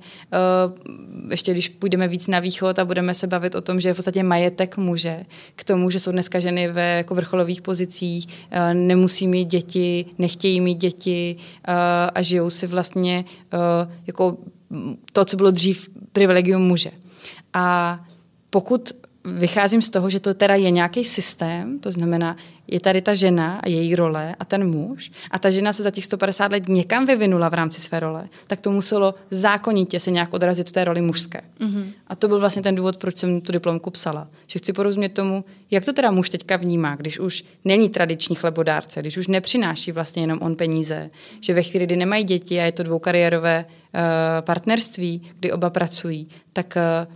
Ještě když půjdeme víc na východ a budeme se bavit o tom, že je v podstatě majetek muže, k tomu, že jsou dneska ženy ve jako vrcholových pozicích, nemusí mít děti, nechtějí mít děti a žijou si vlastně jako to, co bylo dřív privilegium muže. A pokud vycházím z toho, že to teda je nějaký systém, to znamená, je tady ta žena a její role a ten muž a ta žena se za těch sto padesát let někam vyvinula v rámci své role, tak to muselo zákonitě se nějak odrazit v té roli mužské. Mm-hmm. A to byl vlastně ten důvod, proč jsem tu diplomku psala. Že chci porozumět tomu, jak to teda muž teďka vnímá, když už není tradiční chlebodárce, když už nepřináší vlastně jenom on peníze, že ve chvíli, kdy nemají děti a je to dvoukariérové uh, partnerství, kdy oba pracují, tak uh,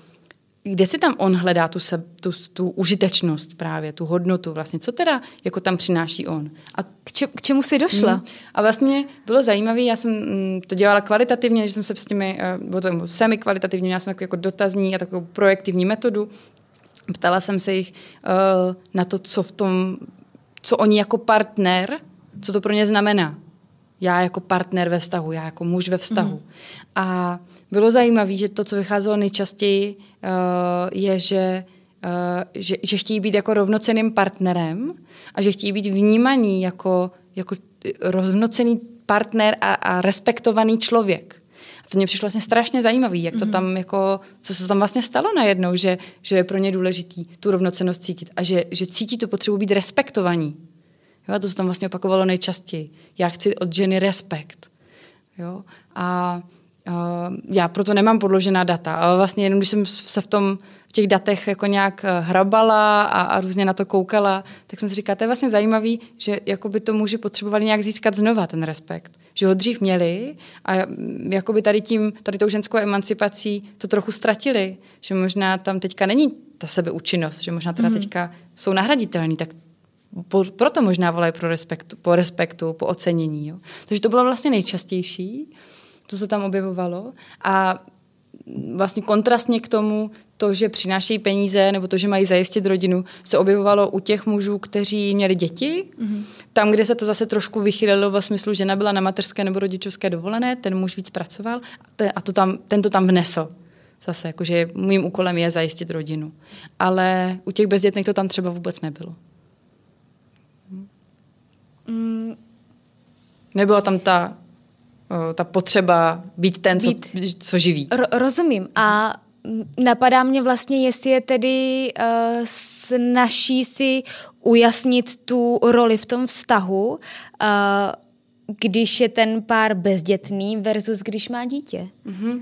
kde si tam on hledá tu, se, tu, tu užitečnost právě, tu hodnotu vlastně, co teda jako tam přináší on. A k, če, k čemu jsi došla? Hmm. A vlastně bylo zajímavé, já jsem to dělala kvalitativně, že jsem se s těmi, bylo to semi kvalitativně, já jsem takový jako dotazník a takovou projektivní metodu. Ptala jsem se jich uh, na to, co v tom, co oni jako partner, co to pro ně znamená. Já jako partner ve vztahu, já jako muž ve vztahu. Mm. A bylo zajímavé, že to, co vycházelo nejčastěji, je, že, že, že chtějí být jako rovnocenným partnerem a že chtějí být vnímaní jako, jako rovnocenný partner a, a respektovaný člověk. A to mě přišlo vlastně strašně zajímavé, jak to mm. tam jako, co se tam vlastně stalo najednou, že, že je pro ně důležitý tu rovnocennost cítit a že, že cítí tu potřebu být respektovaní. Jo, a to se tam vlastně opakovalo nejčastěji. Já chci od ženy respekt. Jo? A, a já proto nemám podložená data. Ale vlastně jenom, když jsem se v tom v těch datech jako nějak hrabala a, a různě na to koukala, tak jsem si říkala, to je vlastně zajímavý, že jakoby to muži potřebovali nějak získat znova ten respekt. Že ho dřív měli a jakoby tady tím, tady tou ženskou emancipací to trochu ztratili. Že možná tam teďka není ta sebeúčinnost, že možná teda mm-hmm. teďka jsou nahraditelní, tak Po, proto možná volají pro respektu, po respektu, po ocenění. Jo. Takže to bylo vlastně nejčastější, to se tam objevovalo. A vlastně kontrastně k tomu, to, že přinášejí peníze nebo to, že mají zajistit rodinu, se objevovalo u těch mužů, kteří měli děti. Mm-hmm. Tam, kde se to zase trošku vychylilo ve smyslu, že žena byla na mateřské nebo rodičovské dovolené, ten muž víc pracoval a to tam, ten to tam vnesl. Zase, jakože mým úkolem je zajistit rodinu. Ale u těch bezdětných to tam třeba vůbec nebylo. Mm. Nebyla tam ta, ta potřeba být ten, co, být. co živí. Ro- rozumím. A napadá mě vlastně, jestli je tedy uh, snaží si ujasnit tu roli v tom vztahu, uh, když je ten pár bezdětný versus když má dítě. Mm-hmm.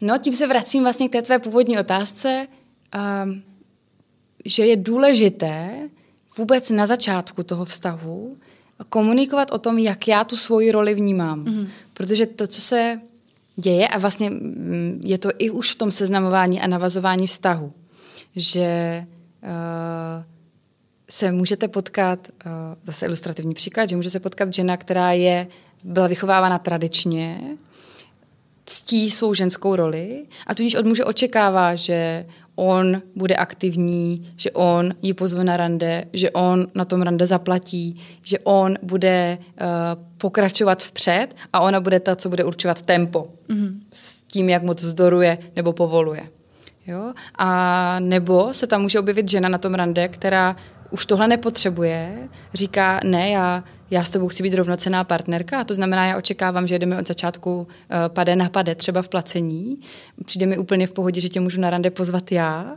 No, tím se vracím vlastně k té tvé původní otázce, uh, že je důležité vůbec na začátku toho vztahu komunikovat o tom, jak já tu svoji roli vnímám. Mm. Protože to, co se děje a vlastně je to i už v tom seznamování a navazování vztahu, že uh, se můžete potkat, uh, zase ilustrativní příklad, že může se potkat žena, která je, byla vychovávána tradičně, ctí svou ženskou roli a tudíž od muže očekává, že on bude aktivní, že on ji pozve na rande, že on na tom rande zaplatí, že on bude uh, pokračovat vpřed a ona bude ta, co bude určovat tempo mm-hmm. s tím, jak moc vzdoruje nebo povoluje. Jo? A nebo se tam může objevit žena na tom rande, která už tohle nepotřebuje, říká, ne, já, já s tebou chci být rovnocenná partnerka, a to znamená, já očekávám, že jdeme od začátku uh, pade na pade, třeba v placení, přijde mi úplně v pohodě, že tě můžu na rande pozvat já,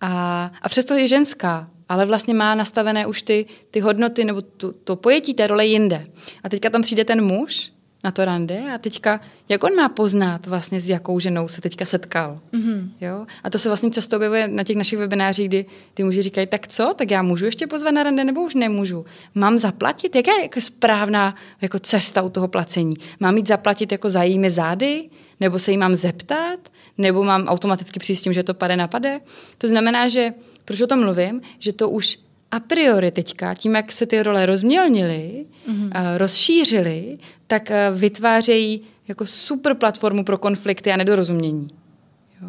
a, a přesto je ženská, ale vlastně má nastavené už ty, ty hodnoty nebo tu, to pojetí té role jinde. A teďka tam přijde ten muž na to rande a teďka, jak on má poznat vlastně, s jakou ženou se teďka setkal. Mm-hmm. Jo? A to se vlastně často objevuje na těch našich webinářích, kdy ty muži říkají, tak co, tak já můžu ještě pozvat na rande, nebo už nemůžu? Mám zaplatit? Jaká je jako správná jako cesta u toho placení? Mám jít zaplatit jako za jejími zády? Nebo se jí mám zeptat? Nebo mám automaticky přijít s tím, že to pade na pade? To znamená, že, proč o tom mluvím, že to už a priori teďka, tím, jak se ty role rozmělnily, mm-hmm. rozšířily, tak vytvářejí jako super platformu pro konflikty a nedorozumění. Jo?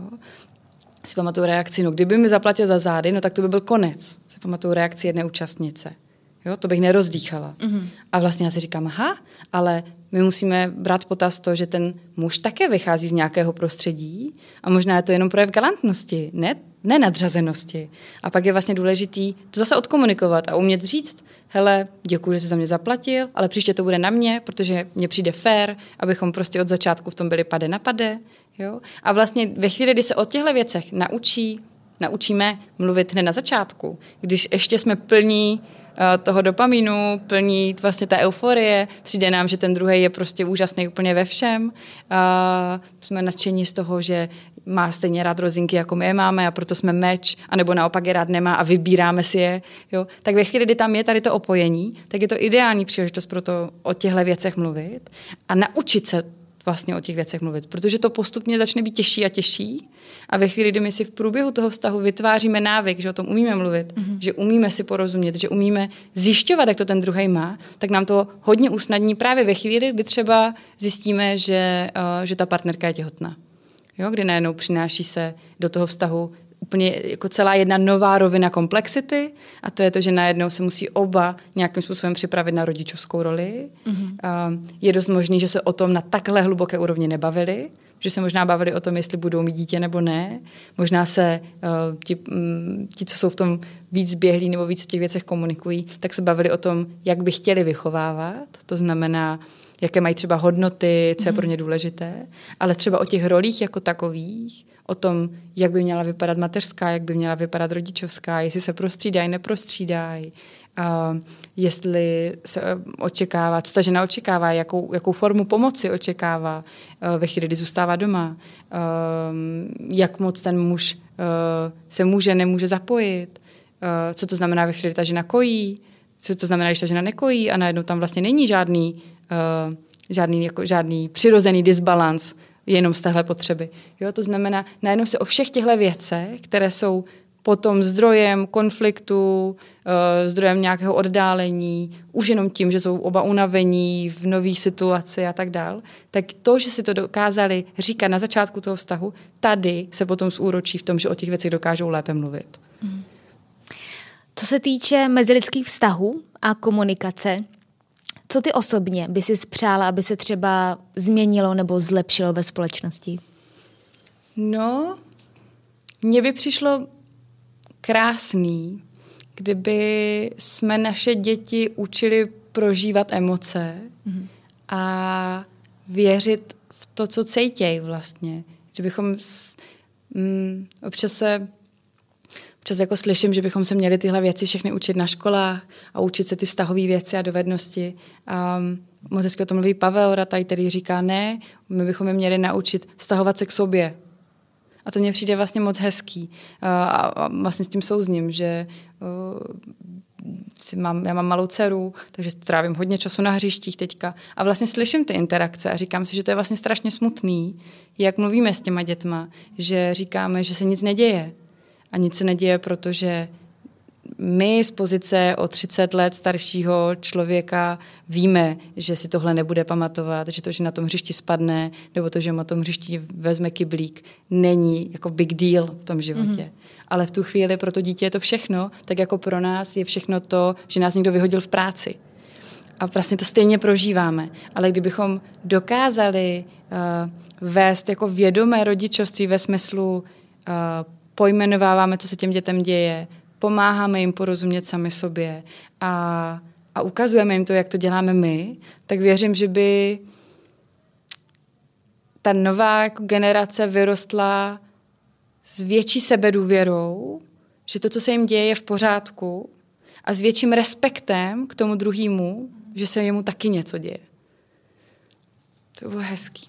Si pamatuju reakci, no kdyby mi zaplatil za zády, no tak to by byl konec. Si pamatuju reakci jedné účastnice. Jo? To bych nerozdýchala. Mm-hmm. A vlastně já si říkám, aha, ale my musíme brát potaz to, že ten muž také vychází z nějakého prostředí a možná je to jenom projev galantnosti, ne? nenadřazenosti. A pak je vlastně důležitý to zase odkomunikovat a umět říct, hele, děkuji, že jsi za mě zaplatil, ale příště to bude na mě, protože mně přijde fér, abychom prostě od začátku v tom byli pade na pade. Jo? A vlastně ve chvíli, kdy se o těchto věcech naučí, naučíme mluvit hned na začátku, když ještě jsme plní toho dopaminu, plní vlastně ta euforie, přijde nám, že ten druhý je prostě úžasný úplně ve všem. A jsme nadšení z toho, že má stejně rád rozinky, jako my je máme a proto jsme meč, anebo naopak je rád nemá a vybíráme si je. Jo? Tak ve chvíli, kdy tam je tady to opojení, tak je to ideální příležitost pro to o těchto věcech mluvit a naučit se vlastně o těch věcech mluvit, protože to postupně začne být těžší a těžší a ve chvíli, kdy my si v průběhu toho vztahu vytváříme návyk, že o tom umíme mluvit, mm-hmm. že umíme si porozumět, že umíme zjišťovat, jak to ten druhej má, tak nám to hodně usnadní právě ve chvíli, kdy třeba zjistíme, že, uh, že ta partnerka je těhotná. Jo? Kdy najednou přináší se do toho vztahu úplně jako celá jedna nová rovina komplexity a to je to, že najednou se musí oba nějakým způsobem připravit na rodičovskou roli. Mm-hmm. Je dost možný, že se o tom na takhle hluboké úrovni nebavili, že se možná bavili o tom, jestli budou mít dítě nebo ne. Možná se uh, ti, um, ti, co jsou v tom víc zběhlí nebo víc o těch věcech komunikují, tak se bavili o tom, jak by chtěli vychovávat. To znamená, jaké mají třeba hodnoty, co je pro ně důležité, ale třeba o těch rolích jako takových, o tom, jak by měla vypadat mateřská, jak by měla vypadat rodičovská, jestli se prostřídají, neprostřídají, uh, jestli se očekává, co ta žena očekává, jakou, jakou formu pomoci očekává uh, ve chvíli, kdy zůstává doma, uh, jak moc ten muž uh, se může, nemůže zapojit, uh, co to znamená ve chvíli, kdy ta žena kojí, co to znamená, když ta žena nekojí a najednou tam vlastně není žádný, uh, žádný, jako, žádný přirozený disbalans jenom z téhle potřeby. Jo, to znamená, najednou se o všech těchto věcech, které jsou potom zdrojem konfliktu, uh, zdrojem nějakého oddálení, už jenom tím, že jsou oba unavení v nových situacích a tak dál, tak to, že si to dokázali říkat na začátku toho vztahu, tady se potom zúročí v tom, že o těch věcech dokážou lépe mluvit. Mm. Co se týče mezilidských vztahů a komunikace, co ty osobně by si přála, aby se třeba změnilo nebo zlepšilo ve společnosti? No, mně by přišlo krásný, kdyby jsme naše děti učili prožívat emoce mm-hmm. a věřit v to, co cítějí vlastně. Že bychom s, mm, občas se... Občas jako slyším, že bychom se měli tyhle věci všechny učit na školách a učit se ty vztahové věci a dovednosti. Um, moc hezky o tom mluví Pavel Rataj, který říká, ne, my bychom je měli naučit vztahovat se k sobě. A to mně přijde vlastně moc hezký. Uh, a, a vlastně s tím souzním, že uh, mám, já mám malou dceru, takže trávím hodně času na hřištích teďka a vlastně slyším ty interakce a říkám si, že to je vlastně strašně smutný, jak mluvíme s těma dětma, že říkáme, že se nic neděje a nic se neděje, protože my z pozice o třicet let staršího člověka víme, že si tohle nebude pamatovat, že to, že na tom hřišti spadne, nebo to, že na tom hřišti vezme kyblík, není jako big deal v tom životě. Mm-hmm. Ale v tu chvíli pro to dítě je to všechno, tak jako pro nás je všechno to, že nás někdo vyhodil v práci. A vlastně to stejně prožíváme. Ale kdybychom dokázali uh, vést jako vědomé rodičovství ve smyslu uh, pojmenováváme, co se těm dětem děje, pomáháme jim porozumět sami sobě a, a ukazujeme jim to, jak to děláme my, tak věřím, že by ta nová generace vyrostla s větší sebedůvěrou, že to, co se jim děje, je v pořádku a s větším respektem k tomu druhému, že se jemu taky něco děje. To bylo hezký.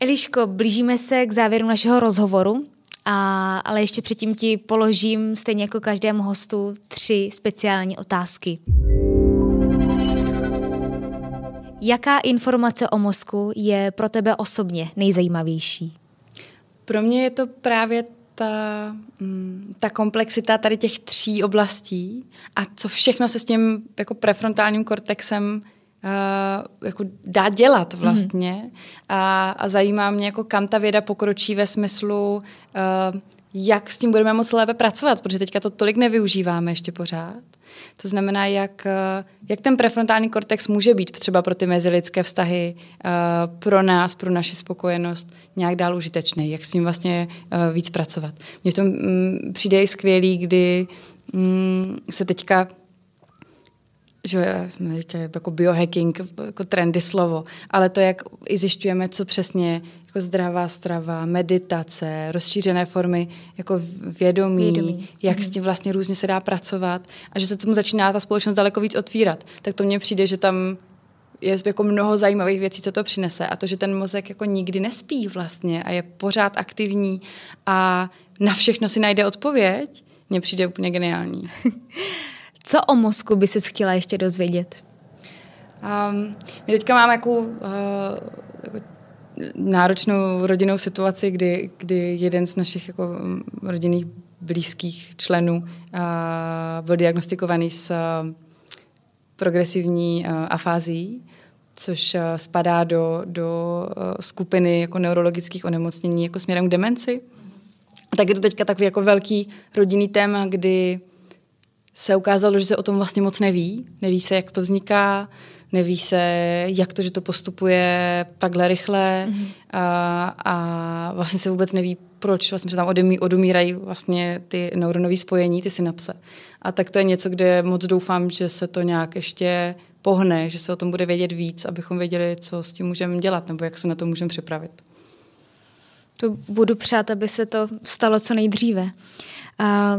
Eliško, blížíme se k závěru našeho rozhovoru. A, ale ještě předtím ti položím, stejně jako každému hostu, tři speciální otázky. Jaká informace o mozku je pro tebe osobně nejzajímavější? Pro mě je to právě ta, ta komplexita tady těch tří oblastí a co všechno se s tím jako prefrontálním kortexem Uh, jako dá dělat vlastně mm. a, a zajímá mě, jako kam ta věda pokročí ve smyslu, uh, jak s tím budeme moc lépe pracovat, protože teďka to tolik nevyužíváme ještě pořád. To znamená, jak, uh, jak ten prefrontální kortex může být třeba pro ty mezilidské vztahy, uh, pro nás, pro naši spokojenost nějak dál užitečný, jak s tím vlastně uh, víc pracovat. Mně v tom um, přijde i skvělý, kdy um, se teďka že jako biohacking, jako trendy slovo, ale to, jak i zjišťujeme, co přesně jako zdravá strava, meditace, rozšířené formy jako vědomí, vědomí. jak mm. s tím vlastně různě se dá pracovat a že se tomu začíná ta společnost daleko víc otvírat. Tak to mně přijde, že tam je jako mnoho zajímavých věcí, co to přinese a to, že ten mozek jako nikdy nespí vlastně a je pořád aktivní a na všechno si najde odpověď, mně přijde úplně geniální. Co o mozku by ses chtěla ještě dozvědět? Um, my teďka máme jako, uh, jako náročnou rodinnou situaci, kdy, kdy jeden z našich jako rodinných blízkých členů uh, byl diagnostikovaný s uh, progresivní uh, afázií, což uh, spadá do, do uh, skupiny jako neurologických onemocnění jako směrem k demenci. A tak je to teďka takový jako velký rodinný téma, kdy se ukázalo, že se o tom vlastně moc neví. Neví se, jak to vzniká, neví se, jak to, že to postupuje takhle rychle mm-hmm. a, a vlastně se vůbec neví, proč vlastně, že tam odumí, odumírají vlastně ty neuronové spojení, ty synapse. A tak to je něco, kde moc doufám, že se to nějak ještě pohne, že se o tom bude vědět víc, abychom věděli, co s tím můžeme dělat nebo jak se na to můžeme připravit. To budu přát, aby se to stalo co nejdříve. A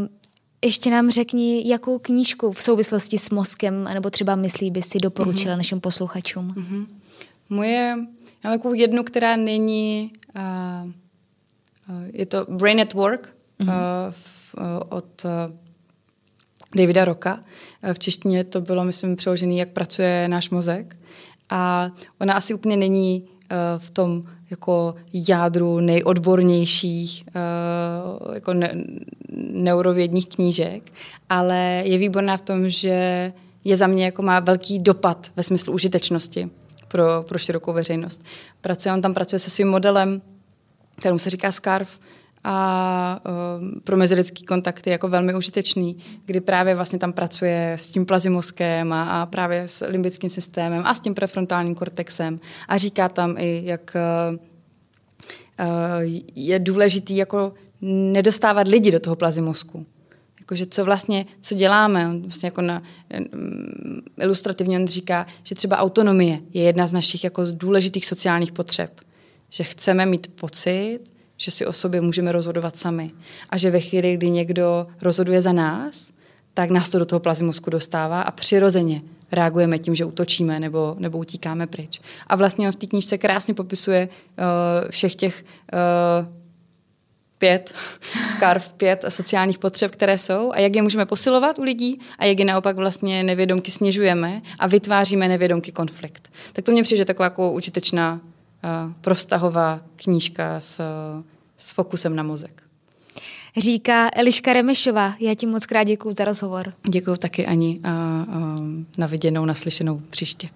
ještě nám řekni, jakou knížku v souvislosti s mozkem, nebo třeba myslí by si doporučila mm-hmm. našim posluchačům. Mm-hmm. Moje, já mám jednu, která není, uh, je to Brain Network mm-hmm. uh, v, uh, od uh, Davida Rocka. V češtině to bylo, myslím, přeložené, jak pracuje náš mozek. A ona asi úplně není v tom jako jádru nejodbornějších jako ne, neurovědních knížek, ale je výborná v tom, že je za mě jako má velký dopad ve smyslu užitečnosti pro, pro širokou veřejnost. Pracuje, on tam pracuje se svým modelem, kterému se říká Scarf, a um, pro mezilidský kontakt je jako velmi užitečný, kdy právě vlastně tam pracuje s tím plazimozkem a, a právě s limbickým systémem a s tím prefrontálním kortexem a říká tam i, jak uh, uh, je důležitý jako nedostávat lidi do toho plazimozku. Jakože co vlastně, co děláme, vlastně jako na, um, ilustrativně on říká, že třeba autonomie je jedna z našich jako z důležitých sociálních potřeb. Že chceme mít pocit, že si o sobě můžeme rozhodovat sami. A že ve chvíli, kdy někdo rozhoduje za nás, tak nás to do toho plazimozku dostává a přirozeně reagujeme tím, že útočíme nebo, nebo utíkáme pryč. A vlastně on v té knížce krásně popisuje uh, všech těch uh, pět, Scarf pět sociálních potřeb, které jsou a jak je můžeme posilovat u lidí a jak je naopak vlastně nevědomky snižujeme a vytváříme nevědomky konflikt. Tak to mě přijde taková jako užitečná uh, provztahová knížka s, uh, s fokusem na mozek. Říká Eliška Remešová. Já ti moc krát děkuju za rozhovor. Děkuju taky, Ani, a, a na viděnou, naslyšenou příště.